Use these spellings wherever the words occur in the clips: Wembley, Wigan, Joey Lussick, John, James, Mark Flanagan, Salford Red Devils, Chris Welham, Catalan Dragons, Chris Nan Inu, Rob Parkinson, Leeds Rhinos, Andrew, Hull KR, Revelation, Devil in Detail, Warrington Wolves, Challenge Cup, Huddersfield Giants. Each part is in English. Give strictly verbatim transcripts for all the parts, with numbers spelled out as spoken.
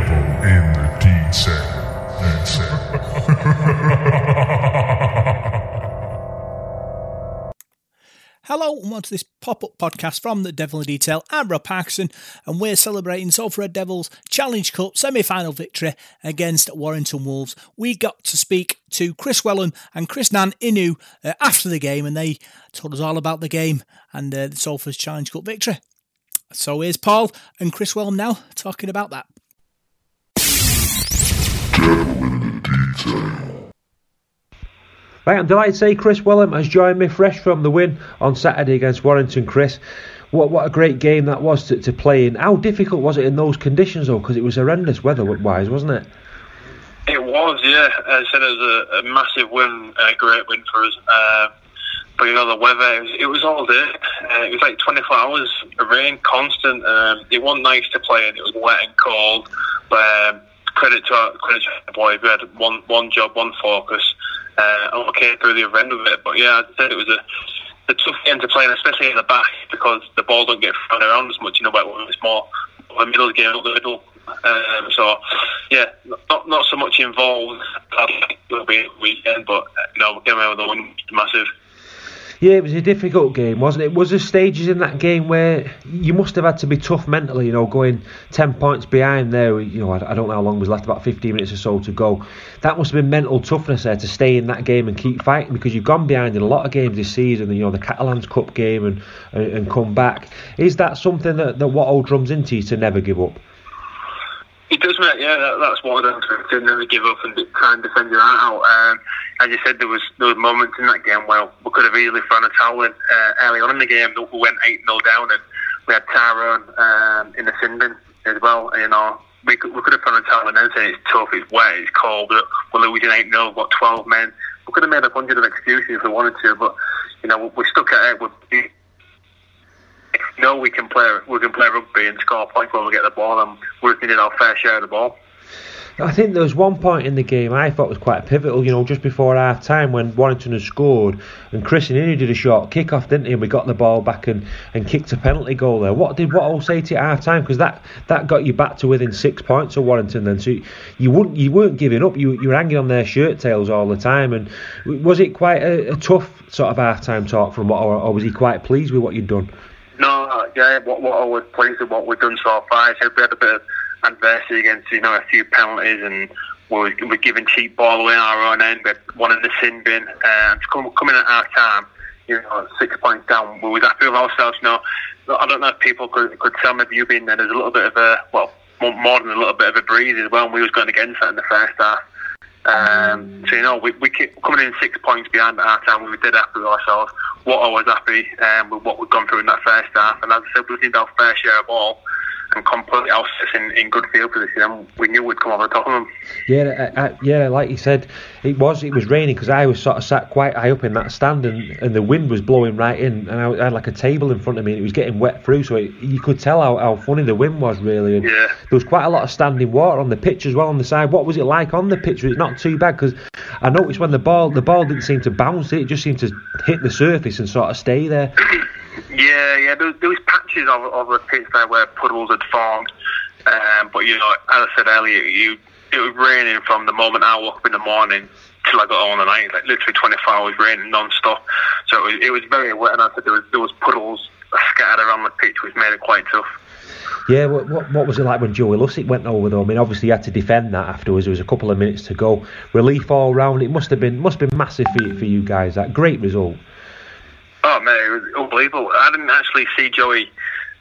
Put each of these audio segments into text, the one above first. Devil in Detail. Hello and welcome to this pop-up podcast from the Devil in Detail. I'm Rob Parkinson and we're celebrating Salford Red Devils Challenge Cup semi-final victory against Warrington Wolves. We got to speak to Chris Welham and Chris Nan Inu uh, after the game, and they told us all about the game and uh, the Salford's Challenge Cup victory. So here's Paul and Chris Welham now talking about that. Devil in Detail. Right, I'm delighted to say Chris Welham has joined me fresh from the win on Saturday against Warrington. Chris, what what a great game that was to, to play in. How difficult was it in those conditions though? Because it was horrendous weather-wise, wasn't it? It was, yeah. As I said, it was a, a massive win, a great win for us. Uh, but you know, the weather, it was, it was all day. Uh, it was like twenty-four hours of rain, constant. Um, it wasn't nice to play in. It was wet and cold. But um, credit to our, credit to our boy, we had one one job, one focus. Uh, okay through the event of it, but yeah, I said it was a, a tough game to play, and especially at the back because the ball don't get thrown around as much. You know, but it's more the middle game up the middle. Um, so yeah, not not so much involved. It will be a weekend, but you know, came out with the win, massive. Yeah, it was a difficult game, wasn't it? Was there stages in that game where you must have had to be tough mentally? You know, going ten points behind there. You know, I, I don't know how long was left, about fifteen minutes or so to go. That must have been mental toughness there to stay in that game and keep fighting, because you've gone behind in a lot of games this season. You know, the Catalan Cup game and, and, and come back. Is that something that, that Watto drums into you, to never give up? It does, mate. Yeah, that, that's what I do, to never give up and try and defend your heart out. Um, as you said, there was there was moments in that game where we could have easily thrown a towel in. Uh, early on in the game, we went eight nil down, and we had Tyrone um, in the sin bin as well. And, you know, we could, we could have thrown a towel in and saying it's tough, it's wet, it's cold, but we're losing eight nil, we've got twelve men. We could have made a hundred of excuses if we wanted to, but you know, we stuck at it. We know we can play we can play rugby and score points when we get the ball, and we're getting our fair share of the ball. I think there was one point in the game I thought was quite pivotal, you know, just before half time when Warrington had scored and Chris and Inu did a short kick off, didn't he? And we got the ball back and, and kicked a penalty goal there. What did Watto say to you at half time? Because that, that got you back to within six points of Warrington then. So you, you wouldn't you weren't giving up, you you were hanging on their shirt tails all the time. And was it quite a, a tough sort of half time talk from Watto, or, or was he quite pleased with what you'd done? No, yeah, Watto was pleased with what we'd done so far. So we had a bit of adversity against, you know, a few penalties, and we were, we were giving cheap ball away our own end, but one in the sin bin, and um, coming at our time, you know, six points down, we were happy with ourselves. You know, I don't know if people could, could tell me, you being there, there's a little bit of a, well, more than a little bit of a breeze as well, and we was going against that in the first half. Um, so you know, we, we keep coming in six points behind at half time. We did happy with ourselves. Watto was happy um, with what we'd gone through in that first half, and as I said, we did our fair share of all. And completely else in, in good field position, and we knew we'd come over the top of them. Yeah, I, I, yeah, like you said, it was it was raining, because I was sort of sat quite high up in that stand, and, and the wind was blowing right in, and I, I had like a table in front of me, and it was getting wet through, so it, you could tell how, how funny the wind was really. And yeah. There was quite a lot of standing water on the pitch as well on the side. What was it like on the pitch? Was it not too bad? Because I noticed when the ball the ball didn't seem to bounce, it just seemed to hit the surface and sort of stay there. Yeah, yeah, there was, there was patches of, of the pitch there where puddles had formed, um, but you know, as I said earlier, you, it was raining from the moment I woke up in the morning till I got home at night, like literally twenty-four hours raining non-stop, so it was, it was very wet, and I said there was, there was puddles scattered around the pitch, which made it quite tough. Yeah, what, what what was it like when Joey Lussick went over though? I mean, obviously you had to defend that afterwards. There was a couple of minutes to go. Relief all round. It must have been must have been massive for, for you guys. That great result. Oh man, it was unbelievable. I didn't actually see Joey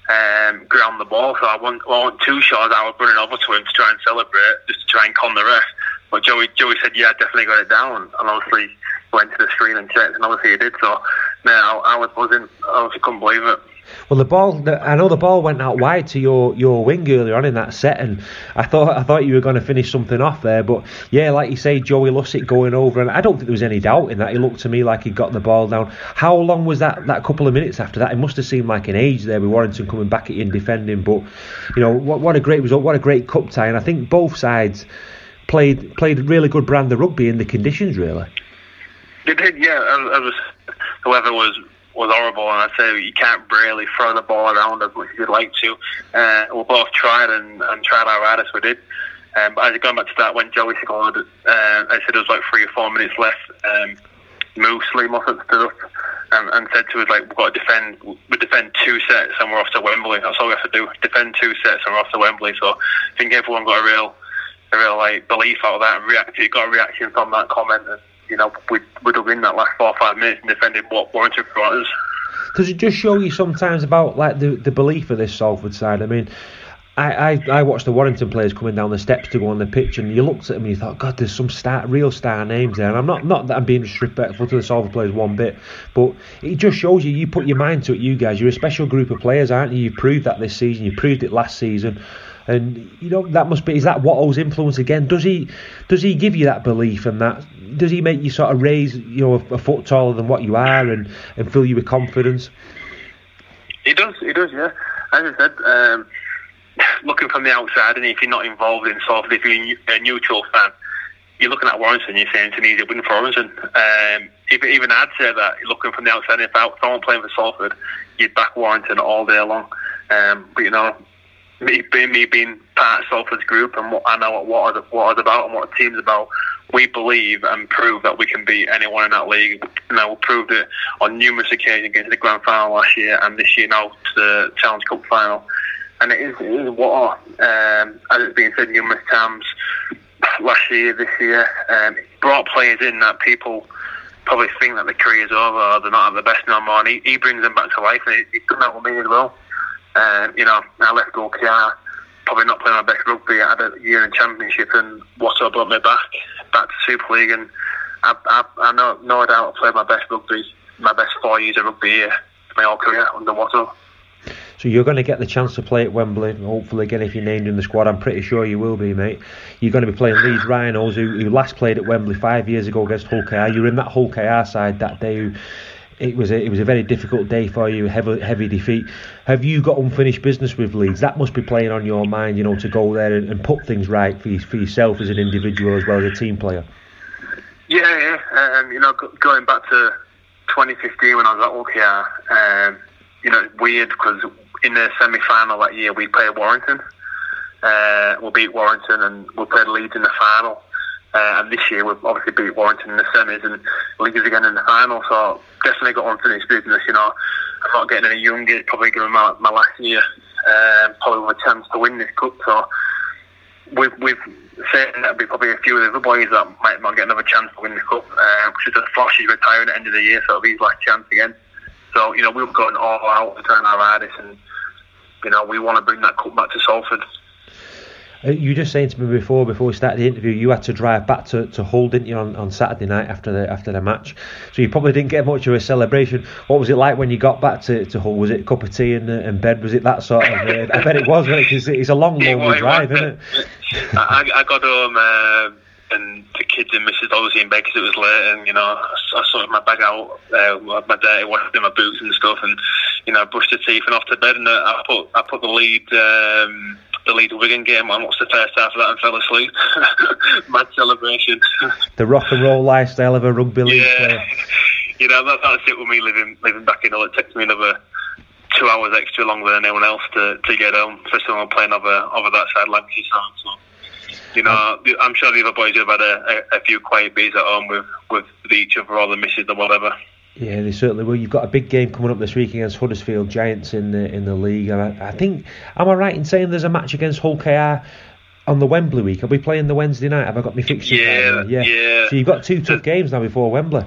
um, ground the ball, so I wasn't, I wasn't too sure as I was running over to him to try and celebrate, just to try and con the ref. But Joey Joey said, yeah, I definitely got it down, and obviously went to the screen and checked, and obviously he did. So man, I, I was buzzing. I obviously couldn't believe it. Well, the ball, I know the ball went out wide to your, your wing earlier on in that set, and I thought I thought you were going to finish something off there, but yeah, like you say, Joey Lussick going over, and I don't think there was any doubt in that. He looked to me like he got the ball down. How long was that, that couple of minutes after that? It must have seemed like an age there with Warrington coming back at you and defending, but you know, what, what a great result, what a great cup tie, and I think both sides played played really good brand of rugby in the conditions, really. They did, yeah. As, as the weather was was horrible, and I say you can't really throw the ball around as much as you'd like to. Uh, we both tried and, and tried our hardest, we did. Um, but going back to that, when Joey scored, uh, I said there was like three or four minutes left. Um, Mosley must have stood up and, and said to us, like, we've got to defend, we defend two sets and we're off to Wembley. That's all we have to do, defend two sets and we're off to Wembley. So I think everyone got a real, a real like belief out of that and reacted, got a reaction from that comment. And, you know, we would have win that last four or five minutes and defended what warranted for us. Does it just show you sometimes about like the, the belief of this Salford side? I mean, I, I, I watched the Warrington players coming down the steps to go on the pitch, and you looked at them and you thought, God, there's some star, real star names there. And I'm not, not that I'm being disrespectful to the Salford players one bit, but it just shows you, you put your mind to it, you guys. You're a special group of players, aren't you? You proved that this season, you proved it last season. And you know that must be, is that Watto's influence again? Does he does he give you that belief and that, does he make you sort of raise, you know, a, a foot taller than what you are and, and fill you with confidence? He does, he does, yeah. As I said, um, looking from the outside, and if you're not involved in Salford, if you're a neutral fan, you're looking at Warrington, you're saying it's an easy win for Warrington. Um, if, even I'd say that, looking from the outside, if I, someone playing for Salford, you'd back Warrington all day long. Um, but you know, Me, me being part of Salford's group and what I know what what are, what are about and what the team's about, we believe and prove that we can beat anyone in that league. You know, we proved it on numerous occasions, against the grand final last year and this year now to the Challenge Cup final. And it is, it is what, um, as it's been said numerous times last year, this year, um, it brought players in that people probably think that their career's over or they're not at the best no more. And he, he brings them back to life, and he's done that with me as well. Um, you know, I left Hull K R, probably not playing my best rugby. I had a year in Championship, and Watto brought me back, back to Super League, and I, I, I know, no doubt, I played my best rugby, my best four years of rugby here, my whole career under Watto. So you're going to get the chance to play at Wembley, hopefully again if you're named in the squad. I'm pretty sure you will be, mate. You're going to be playing Leeds Rhinos, who, who last played at Wembley five years ago against Hull K R. You were in that Hull K R side that day. Who, It was a, it was a very difficult day for you, heavy, heavy defeat. Have you got unfinished business with Leeds? That must be playing on your mind, you know, to go there and, and put things right for, you, for yourself as an individual as well as a team player. Yeah, yeah. Um, you know, going back to twenty fifteen when I was at Hull K R, um, you know, it's weird because in the semi-final that year we played Warrington. Uh, we beat Warrington and we played Leeds in the final. Uh, and this year we've obviously beat Warrington in the semis and Leeds again in the final, so definitely got unfinished business. You know, I'm not getting any younger, probably given my, my last year, um, probably with a chance to win this cup. So we've, we've said that be probably a few of the other boys that might not get another chance to win the cup, because uh, the Flash is retiring at the end of the year, so it'll be his last chance again. So, you know, we've gone all out to turn our hardest, and, you know, we want to bring that cup back to Salford. You were just saying to me before before we started the interview, you had to drive back to, to Hull, didn't you, on, on Saturday night after the after the match? So you probably didn't get much of a celebration. What was it like when you got back to, to Hull? Was it a cup of tea and, and bed? Was it that sort of? Uh, I bet it was, because it's a long, lonely well, drive, was, isn't it? I, I got home uh, and the kids and Missus obviously in bed because it was late, and you know I sorted my bag out, uh, my dirty, washed my boots and stuff, and you know I brushed the teeth and off to bed, and uh, I put I put the lead. Um, The lead Wigan game. I watched the first half of that and fell asleep. Mad celebration. The rock and roll lifestyle of a rugby league player. Yeah, you know that, that's it with me living living back in Hull. It takes me another two hours extra longer than anyone else to, to get home, especially when I'm playing over over that side Lancashire side. So, you know, yeah. I'm sure the other boys have had a, a, a few quiet beers at home with with each other or the missus or whatever. Yeah, they certainly will. You've got a big game coming up this week against Huddersfield Giants in the in the league. I, I think, am I right in saying there's a match against Hull K R on the Wembley week? Are we playing the Wednesday night? Have I got my fixture? Yeah, yeah, yeah. So you've got two tough games now before Wembley.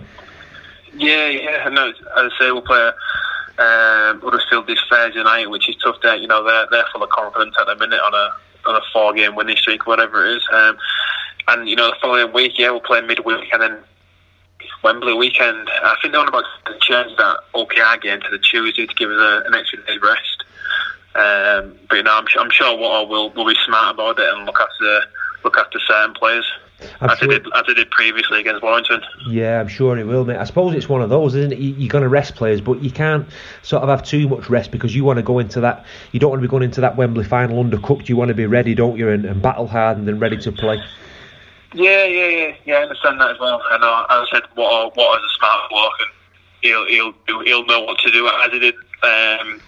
Yeah, yeah. No, as I say, we'll play um, Huddersfield this Thursday night, which is tough. Day. You know, they're they're full of confidence at the minute on a on a four game winning streak, whatever it is. Um, and you know, the following week, yeah, we'll play midweek and then Wembley weekend. I think they're on about to change that O K R game to the Tuesday to give us a, an extra day's rest. Um, but you know, I'm, I'm sure Watto will will be smart about it and look after look after certain players. As he, did, as he did previously against Warrington. Yeah, I'm sure he will, mate. I suppose it's one of those, isn't it? You're going to rest players, but you can't sort of have too much rest because you want to go into that, you don't want to be going into that Wembley final undercooked. You want to be ready, don't you, and, and battle hardened and ready to play. Yeah, yeah, yeah, yeah. I understand that as well. I know. As I said, what, what is a smart bloke, and he'll he'll he'll know what to do, as he did um,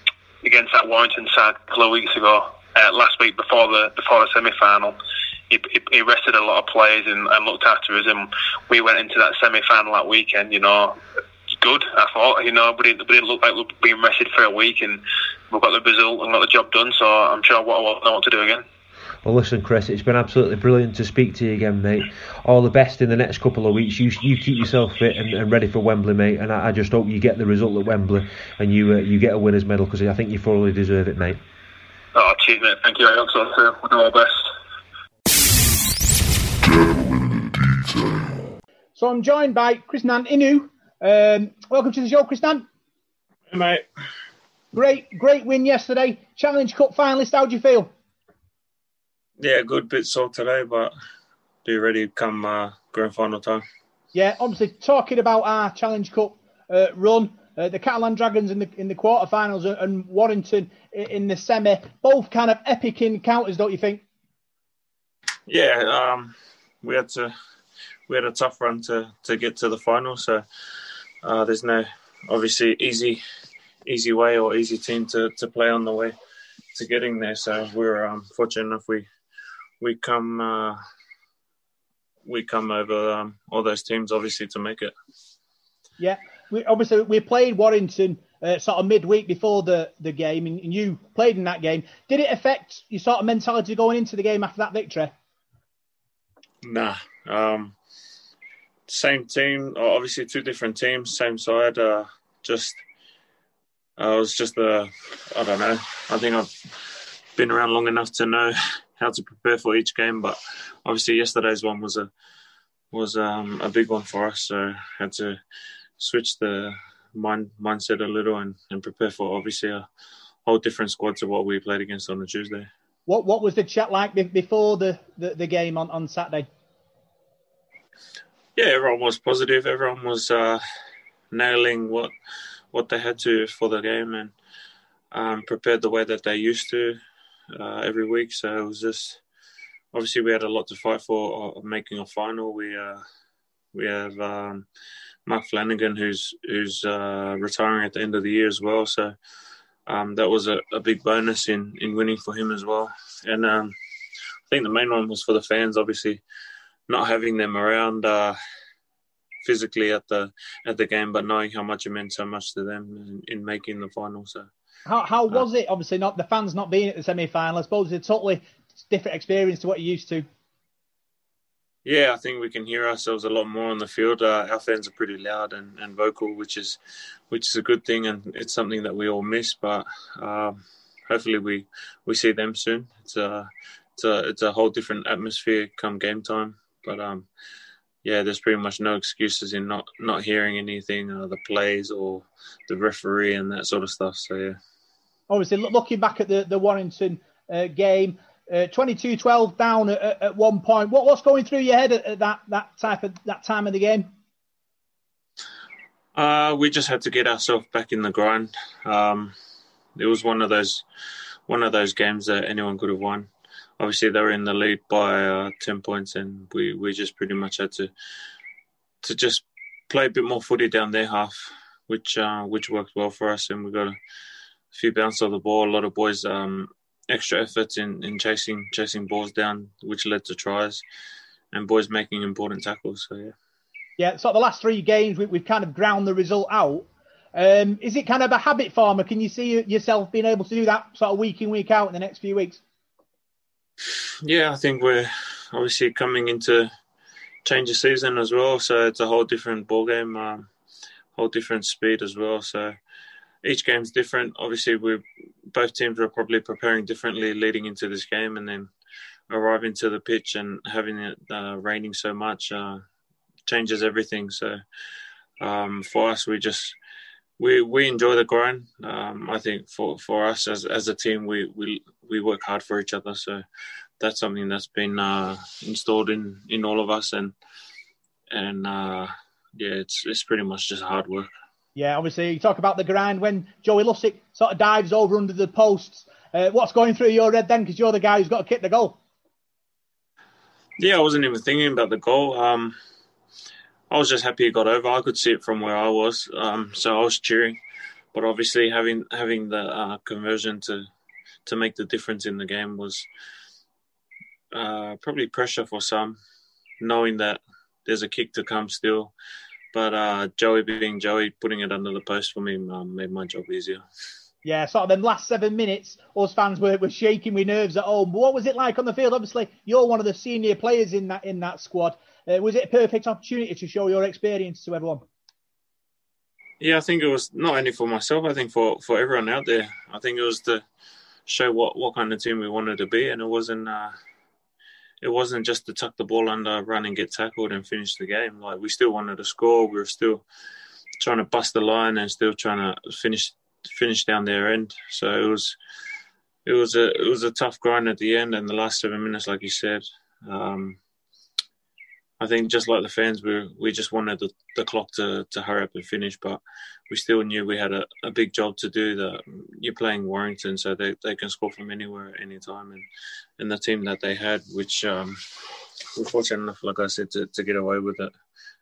against that Warrington side a couple of weeks ago. Uh, last week before the before the semi-final, he, he rested a lot of players and, and looked after us, and we went into that semi-final that weekend, you know, good, I thought, you know, but it, but it looked like we were being rested for a week, and we got the result and got the job done. So I'm sure what I won't know what to do again. Well, listen, Chris, it's been absolutely brilliant to speak to you again, mate. All the best in the next couple of weeks. You you keep yourself fit and, and ready for Wembley, mate. And I, I just hope you get the result at Wembley and you uh, you get a winner's medal, because I think you thoroughly deserve it, mate. Oh, cheers, mate. Thank you. I hope so too. We'll do our best. Devil in Detail. So I'm joined by Chris Nan Inu. Um, welcome to the show, Chris Nan. Hey, mate. Great, great win yesterday. Challenge Cup finalist. How do you feel? Yeah, good bit sore today, but be ready to come uh, grand final time. Yeah, obviously talking about our Challenge Cup uh, run, uh, the Catalan Dragons in the in the quarterfinals and Warrington in the semi, both kind of epic encounters, don't you think? Yeah, um, we had to we had a tough run to, to get to the final, so uh, there's no obviously easy easy way or easy team to, to play on the way to getting there. So we're um, fortunate enough we. We come, uh, we come over um, all those teams, obviously, to make it. Yeah, we, obviously we played Warrington uh, sort of midweek before the, the game, and you played in that game. Did it affect your sort of mentality going into the game after that victory? Nah, um, same team, obviously two different teams, same side. Uh, just, uh, I was just the, uh, I don't know. I think I've been around long enough to know how to prepare for each game, but obviously yesterday's one was a was um, a big one for us, so had to switch the mind, mindset a little and, and prepare for obviously a whole different squad to what we played against on the Tuesday. What what was the chat like before the, the, the game on, on Saturday? Yeah, everyone was positive. Everyone was uh, nailing what what they had to for the game and um, prepared the way that they used to. Uh, every week, so it was just obviously we had a lot to fight for uh, making a final. We uh, we have um, Mark Flanagan who's who's uh, retiring at the end of the year as well, so um, that was a, a big bonus in, in winning for him as well. And um, I think the main one was for the fans, obviously not having them around uh, physically at the at the game, but knowing how much it meant so much to them in, in making the final. So. How how was it? Obviously, not the fans not being at the semi-final. I suppose it's a totally different experience to what you're used to. Yeah, I think we can hear ourselves a lot more on the field. Uh, our fans are pretty loud and, and vocal, which is which is a good thing, and it's something that we all miss. But um, hopefully, we, we see them soon. It's a it's a, it's a whole different atmosphere come game time. But um, yeah, there's pretty much no excuses in not not hearing anything, uh, the plays or the referee and that sort of stuff. So yeah. Obviously, looking back at the, the Warrington uh, game, uh, twenty-two twelve down at, at one point. What what's going through your head at, at that that type of that time of the game? Uh, we just had to get ourselves back in the grind. Um, it was one of those one of those games that anyone could have won. Obviously, they were in the lead by uh, ten points, and we, we just pretty much had to to just play a bit more footy down their half, which uh, which worked well for us, and we got a few bounces of the ball, a lot of boys um, extra efforts in, in chasing chasing balls down, which led to tries, and boys making important tackles. So yeah, yeah. So the last three games, we, we've kind of ground the result out. Um, is it kind of a habit former? Can you see yourself being able to do that sort of week in, week out in the next few weeks? Yeah, I think we're obviously coming into change of season as well, so it's a whole different ball game, um, whole different speed as well. So each game's different. Obviously, we both teams were probably preparing differently leading into this game, and then arriving to the pitch and having it uh, raining so much uh, changes everything. So um, for us, we just we we enjoy the grind. Um, I think for, for us as as a team, we we. we work hard for each other, so that's something that's been uh, installed in, in all of us, and and uh, yeah, it's it's pretty much just hard work. Yeah, obviously you talk about the grind when Joey Lussick sort of dives over under the posts. Uh, what's going through your head then? Because you're the guy who's got to kick the goal. Yeah, I wasn't even thinking about the goal. Um, I was just happy it got over. I could see it from where I was, um, so I was cheering. But obviously, having having the uh, conversion to to make the difference in the game was uh, probably pressure for some, knowing that there's a kick to come still. But uh, Joey being Joey, putting it under the post for me um, made my job easier. Yeah, sort of them last seven minutes, us fans were, were shaking with nerves at home. But what was it like on the field? Obviously, you're one of the senior players in that in that squad. Uh, was it a perfect opportunity to show your experience to everyone? Yeah, I think it was not only for myself, I think for, for everyone out there. I think it was to show what, what kind of team we wanted to be. And it wasn't uh, it wasn't just to tuck the ball under, run and get tackled and finish the game. Like, we still wanted to score. We were still trying to bust the line and still trying to finish finish down their end. So it was it was a it was a tough grind at the end, and the last seven minutes, like you said, um, I think just like the fans, we we just wanted the, the clock to, to hurry up and finish, but we still knew we had a, a big job to do. That you're playing Warrington, so they, they can score from anywhere at any time, and, and the team that they had, which um, we're fortunate enough, like I said, to, to get away with it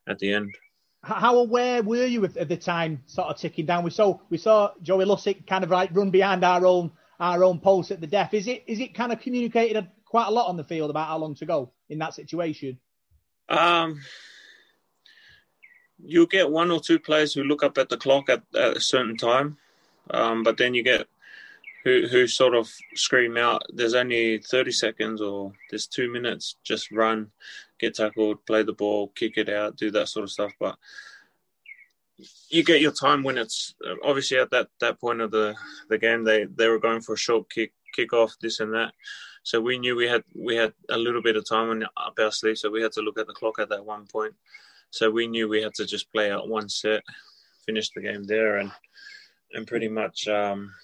at the end. How aware were you of the time sort of ticking down? We saw we saw Joey Lussick kind of like run behind our own our own post at the death. Is it is it kind of communicated quite a lot on the field about how long to go in that situation? Um, you get one or two players who look up at the clock at, at a certain time, um, but then you get who who sort of scream out, "There's only thirty seconds, or there's two minutes. Just run, get tackled, play the ball, kick it out, do that sort of stuff." But you get your time when it's obviously at that, that point of the, the game. They, they were going for a short kick, kick off, this and that. So we knew we had we had a little bit of time on up our sleeve. So we had to look at the clock at that one point. So we knew we had to just play out one set, finish the game there, and and pretty much. Um,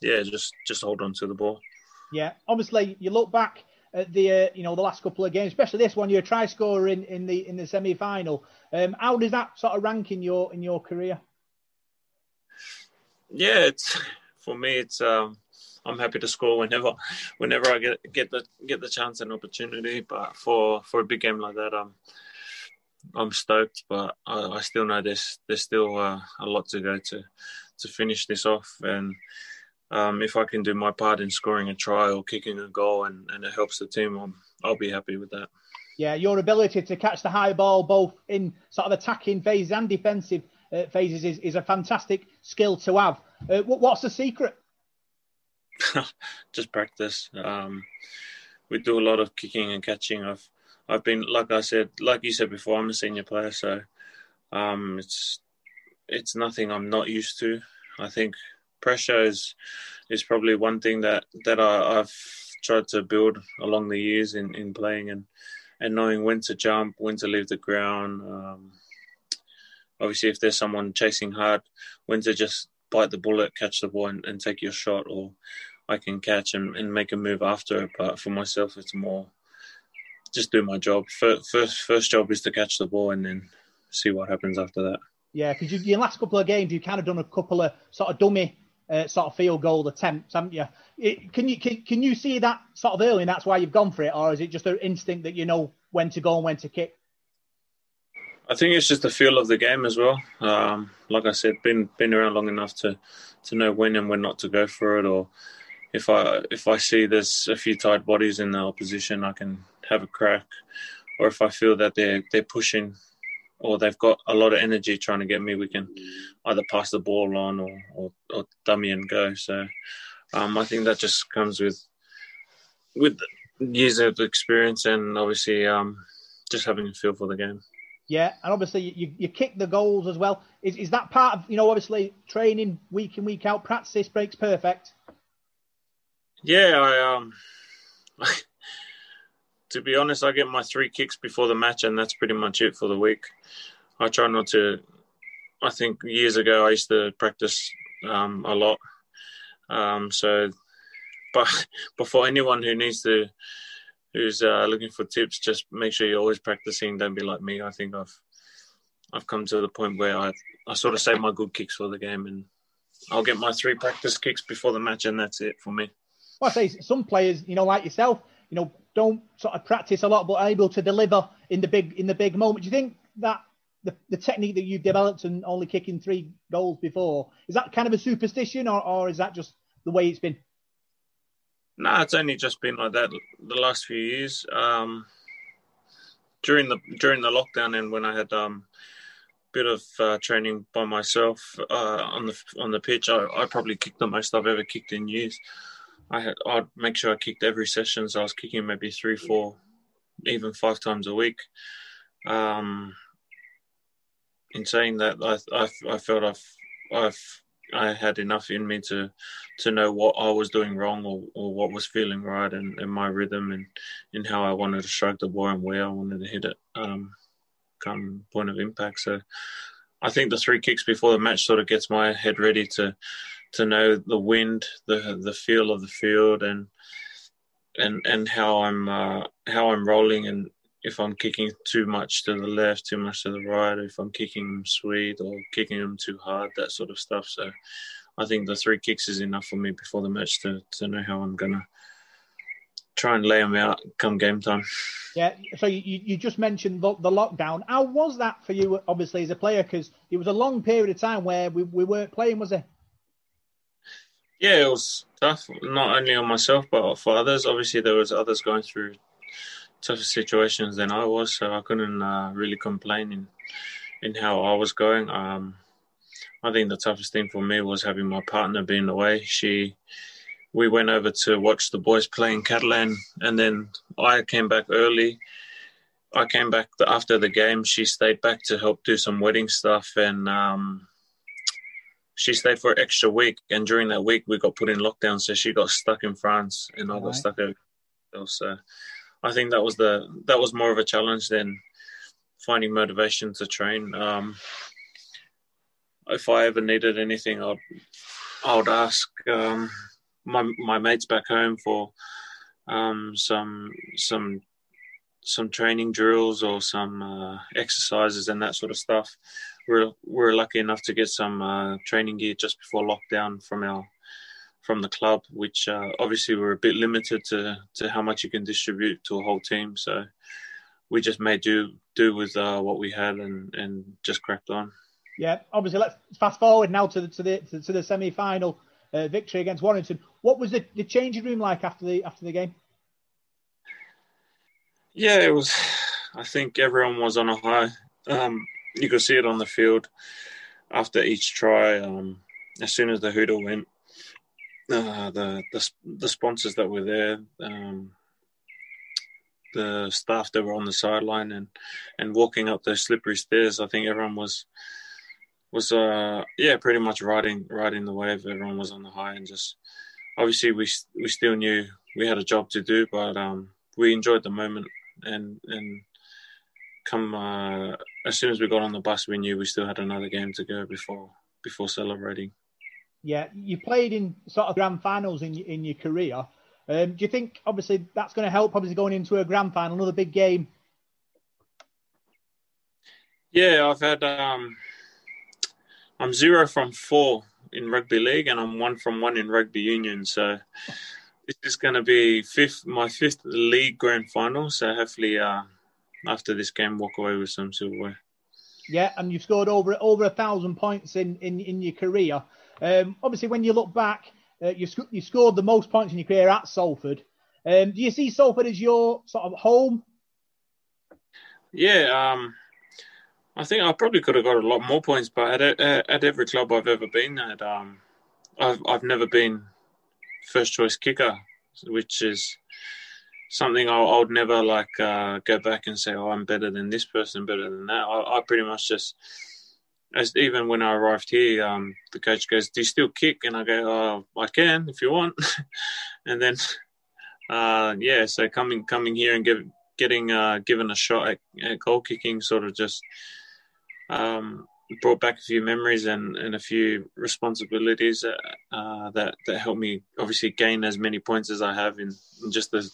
Yeah, just just hold on to the ball. Yeah, obviously you look back at the uh, you know the last couple of games, especially this one. You're a try scorer in, in the in the semi final. Um, how does that sort of rank in your in your career? Yeah, it's for me. It's um, I'm happy to score whenever whenever I get get the get the chance and opportunity. But for, for a big game like that, I'm I'm stoked. But I, I still know there's there's still uh, a lot to go to to finish this off. And Um, if I can do my part in scoring a try or kicking a goal and, and it helps the team, I'm, I'll be happy with that. Yeah, your ability to catch the high ball both in sort of attacking phases and defensive uh, phases is, is a fantastic skill to have. Uh, what, what's the secret? Just practice. Um, we do a lot of kicking and catching. I've I've been, like I said, like you said before, I'm a senior player, so um, it's it's nothing I'm not used to. I think pressure is is probably one thing that, that I, I've tried to build along the years in, in playing and, and knowing when to jump, when to leave the ground. Um, obviously, if there's someone chasing hard, when to just bite the bullet, catch the ball and, and take your shot, or I can catch and, and make a move after it. But for myself, it's more just do my job. First, first, first job is to catch the ball and then see what happens after that. Yeah, because you, your last couple of games, you've kind of done a couple of sort of dummy Uh, sort of field goal attempts, haven't you? It, can you can, can you see that sort of early and that's why you've gone for it, or is it just an instinct that you know when to go and when to kick? I think it's just the feel of the game as well. Um, like I said, been been around long enough to, to know when and when not to go for it, or if I if I see there's a few tight bodies in the opposition, I can have a crack, or if I feel that they're, they're pushing or they've got a lot of energy trying to get me, we can either pass the ball on or, or, or dummy and go. So um, I think that just comes with with years of experience and obviously um, just having a feel for the game. Yeah, and obviously you, you kick the goals as well. Is is that part of, you know, obviously training week in, week out, practice breaks perfect? Yeah, I... Um, to be honest, I get my three kicks before the match and that's pretty much it for the week. I try not to... I think years ago I used to practice um, a lot. Um, so, but, but for anyone who needs to... who's uh, looking for tips, just make sure you're always practicing. Don't be like me. I think I've I've come to the point where I, I sort of save my good kicks for the game and I'll get my three practice kicks before the match and that's it for me. Well, I say some players, you know, like yourself, you know, don't sort of practice a lot, but are able to deliver in the big in the big moment. Do you think that the, the technique that you've developed and only kicking three goals before, is that kind of a superstition, or, or is that just the way it's been? No, it's only just been like that the last few years. Um, during the during the lockdown, and when I had um, a bit of uh, training by myself uh, on the on the pitch, I, I probably kicked the most I've ever kicked in years. I had I'd make sure I kicked every session, so I was kicking maybe three, four, even five times a week. Um, in saying that, I I, I felt I've I've I had enough in me to to know what I was doing wrong, or, or what was feeling right, and, and my rhythm, and, and how I wanted to strike the ball and where I wanted to hit it um, come point of impact. So I think the three kicks before the match sort of gets my head ready to to know the wind, the the feel of the field, and and and how I'm uh, how I'm rolling, and if I'm kicking too much to the left, too much to the right, if I'm kicking them sweet or kicking them too hard, that sort of stuff. So I think the three kicks is enough for me before the match to, to know how I'm going to try and lay them out come game time. Yeah, so you, you just mentioned the, the lockdown. How was that for you, obviously, as a player? Because it was a long period of time where we, we weren't playing, was it? Yeah, it was tough, not only on myself, but for others. Obviously, there was others going through tougher situations than I was, so I couldn't uh, really complain in, in how I was going. Um, I think the toughest thing for me was having my partner being away. She, we went over to watch the boys play in Catalan, and then I came back early. I came back after the game. She stayed back to help do some wedding stuff, and um, she stayed for an extra week. And during that week, we got put in lockdown, so she got stuck in France, and All I got right. stuck over there. So I think that was the that was more of a challenge than finding motivation to train. Um, if I ever needed anything, I'd I'd ask um, my my mates back home for um, some some some training drills or some uh, exercises and that sort of stuff. We're we're lucky enough to get some uh, training gear just before lockdown from our. from the club, which uh, obviously we're a bit limited to, to how much you can distribute to a whole team. So we just made do do with uh, what we had and, and just cracked on. Yeah, obviously let's fast forward now to the to the to the semi-final uh, victory against Warrington. What was the, the changing room like after the after the game? Yeah, it was. I think everyone was on a high. Um, you could see it on the field after each try. Um, as soon as the hooter went. Uh, the, the the sponsors that were there, um, the staff that were on the sideline, and, and walking up those slippery stairs, I think everyone was was uh yeah pretty much riding riding the wave. Everyone was on the high, and just obviously we we still knew we had a job to do, but um we enjoyed the moment, and and come uh, as soon as we got on the bus, we knew we still had another game to go before before celebrating. Yeah, you played in sort of grand finals in in your career. Um, do you think, obviously, that's going to help, obviously, going into a grand final, another big game? Yeah, I've had... Um, I'm zero from four in rugby league, and I'm one from one in rugby union. So this is going to be fifth, my fifth league grand final. So hopefully, uh, after this game, walk away with some silverware. Yeah, and you've scored over over a thousand points in, in, in your career. Um, obviously, when you look back, uh, you, sc- you scored the most points in your career at Salford. Um, do you see Salford as your sort of home? Yeah, um, I think I probably could have got a lot more points, but at, at, at every club I've ever been at, um, I've, I've never been first-choice kicker, which is something I, I would never like uh, go back and say, oh, I'm better than this person, better than that. I, I pretty much just... As even when I arrived here, um, the coach goes, "Do you still kick?" And I go, "Oh, I can if you want." And then, uh, yeah, so coming coming here and give, getting uh, given a shot at, at goal kicking sort of just um, brought back a few memories and, and a few responsibilities that, uh, that that helped me obviously gain as many points as I have in, in just the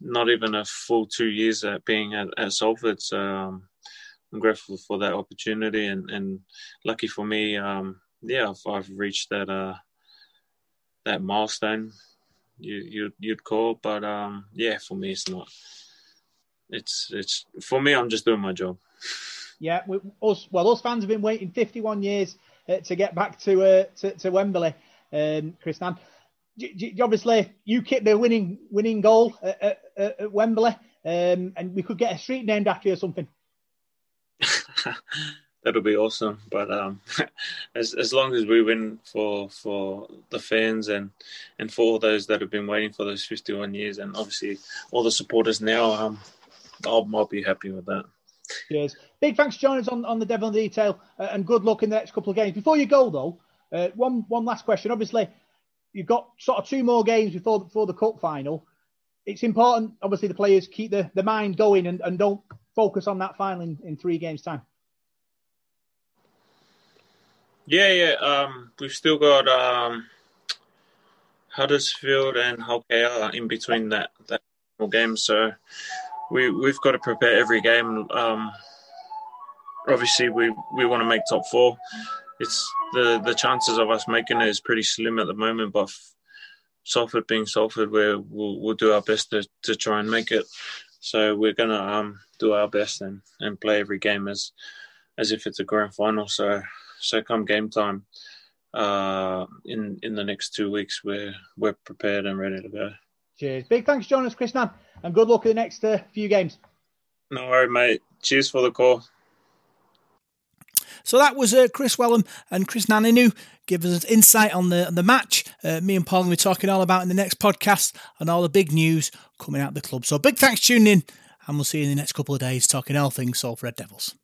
not even a full two years at being at, at Salford. So. Um, I'm grateful for that opportunity, and, and lucky for me, um, yeah, I've, I've reached that uh, that milestone you, you you'd call. But um, yeah, for me, it's not. It's it's for me. I'm just doing my job. Yeah, we, us well, us fans have been waiting fifty-one years uh, to get back to uh, to, to Wembley. Um, Chris Nan, j- j- obviously you kicked the winning winning goal at, at, at Wembley, um, and we could get a street named after you or something. That'll be awesome, but um, as as long as we win for for the fans and, and for all those that have been waiting for those fifty-one years, and obviously all the supporters now, um, I'll, I'll be happy with that. Cheers! Big thanks for joining us on, on the Devil in Detail, uh, and good luck in the next couple of games. Before you go though, uh, one one last question. Obviously, you've got sort of two more games before before the cup final. It's important, obviously, the players keep the, the mind going and, and don't focus on that final in, in three games' time. Yeah, yeah. Um, we've still got um, Huddersfield and Hull K R in between that that game, so we we've got to prepare every game. Um, obviously, we, we want to make top four. It's the, the chances of us making it is pretty slim at the moment, but Salford being Salford, we'll we'll do our best to, to try and make it. So we're gonna um, do our best and, and play every game as as if it's a grand final. So. So come game time, uh, in in the next two weeks, we're we're prepared and ready to go. Cheers! Big thanks for joining us, Chris Nan, and good luck in the next uh, few games. No worry, mate. Cheers for the call. So that was uh, Chris Welham and Chris Nan Inu giving us insight on the on the match. Uh, me and Paul will be talking all about in the next podcast and all the big news coming out of the club. So big thanks for tuning in, and we'll see you in the next couple of days talking all things Salford Red Devils.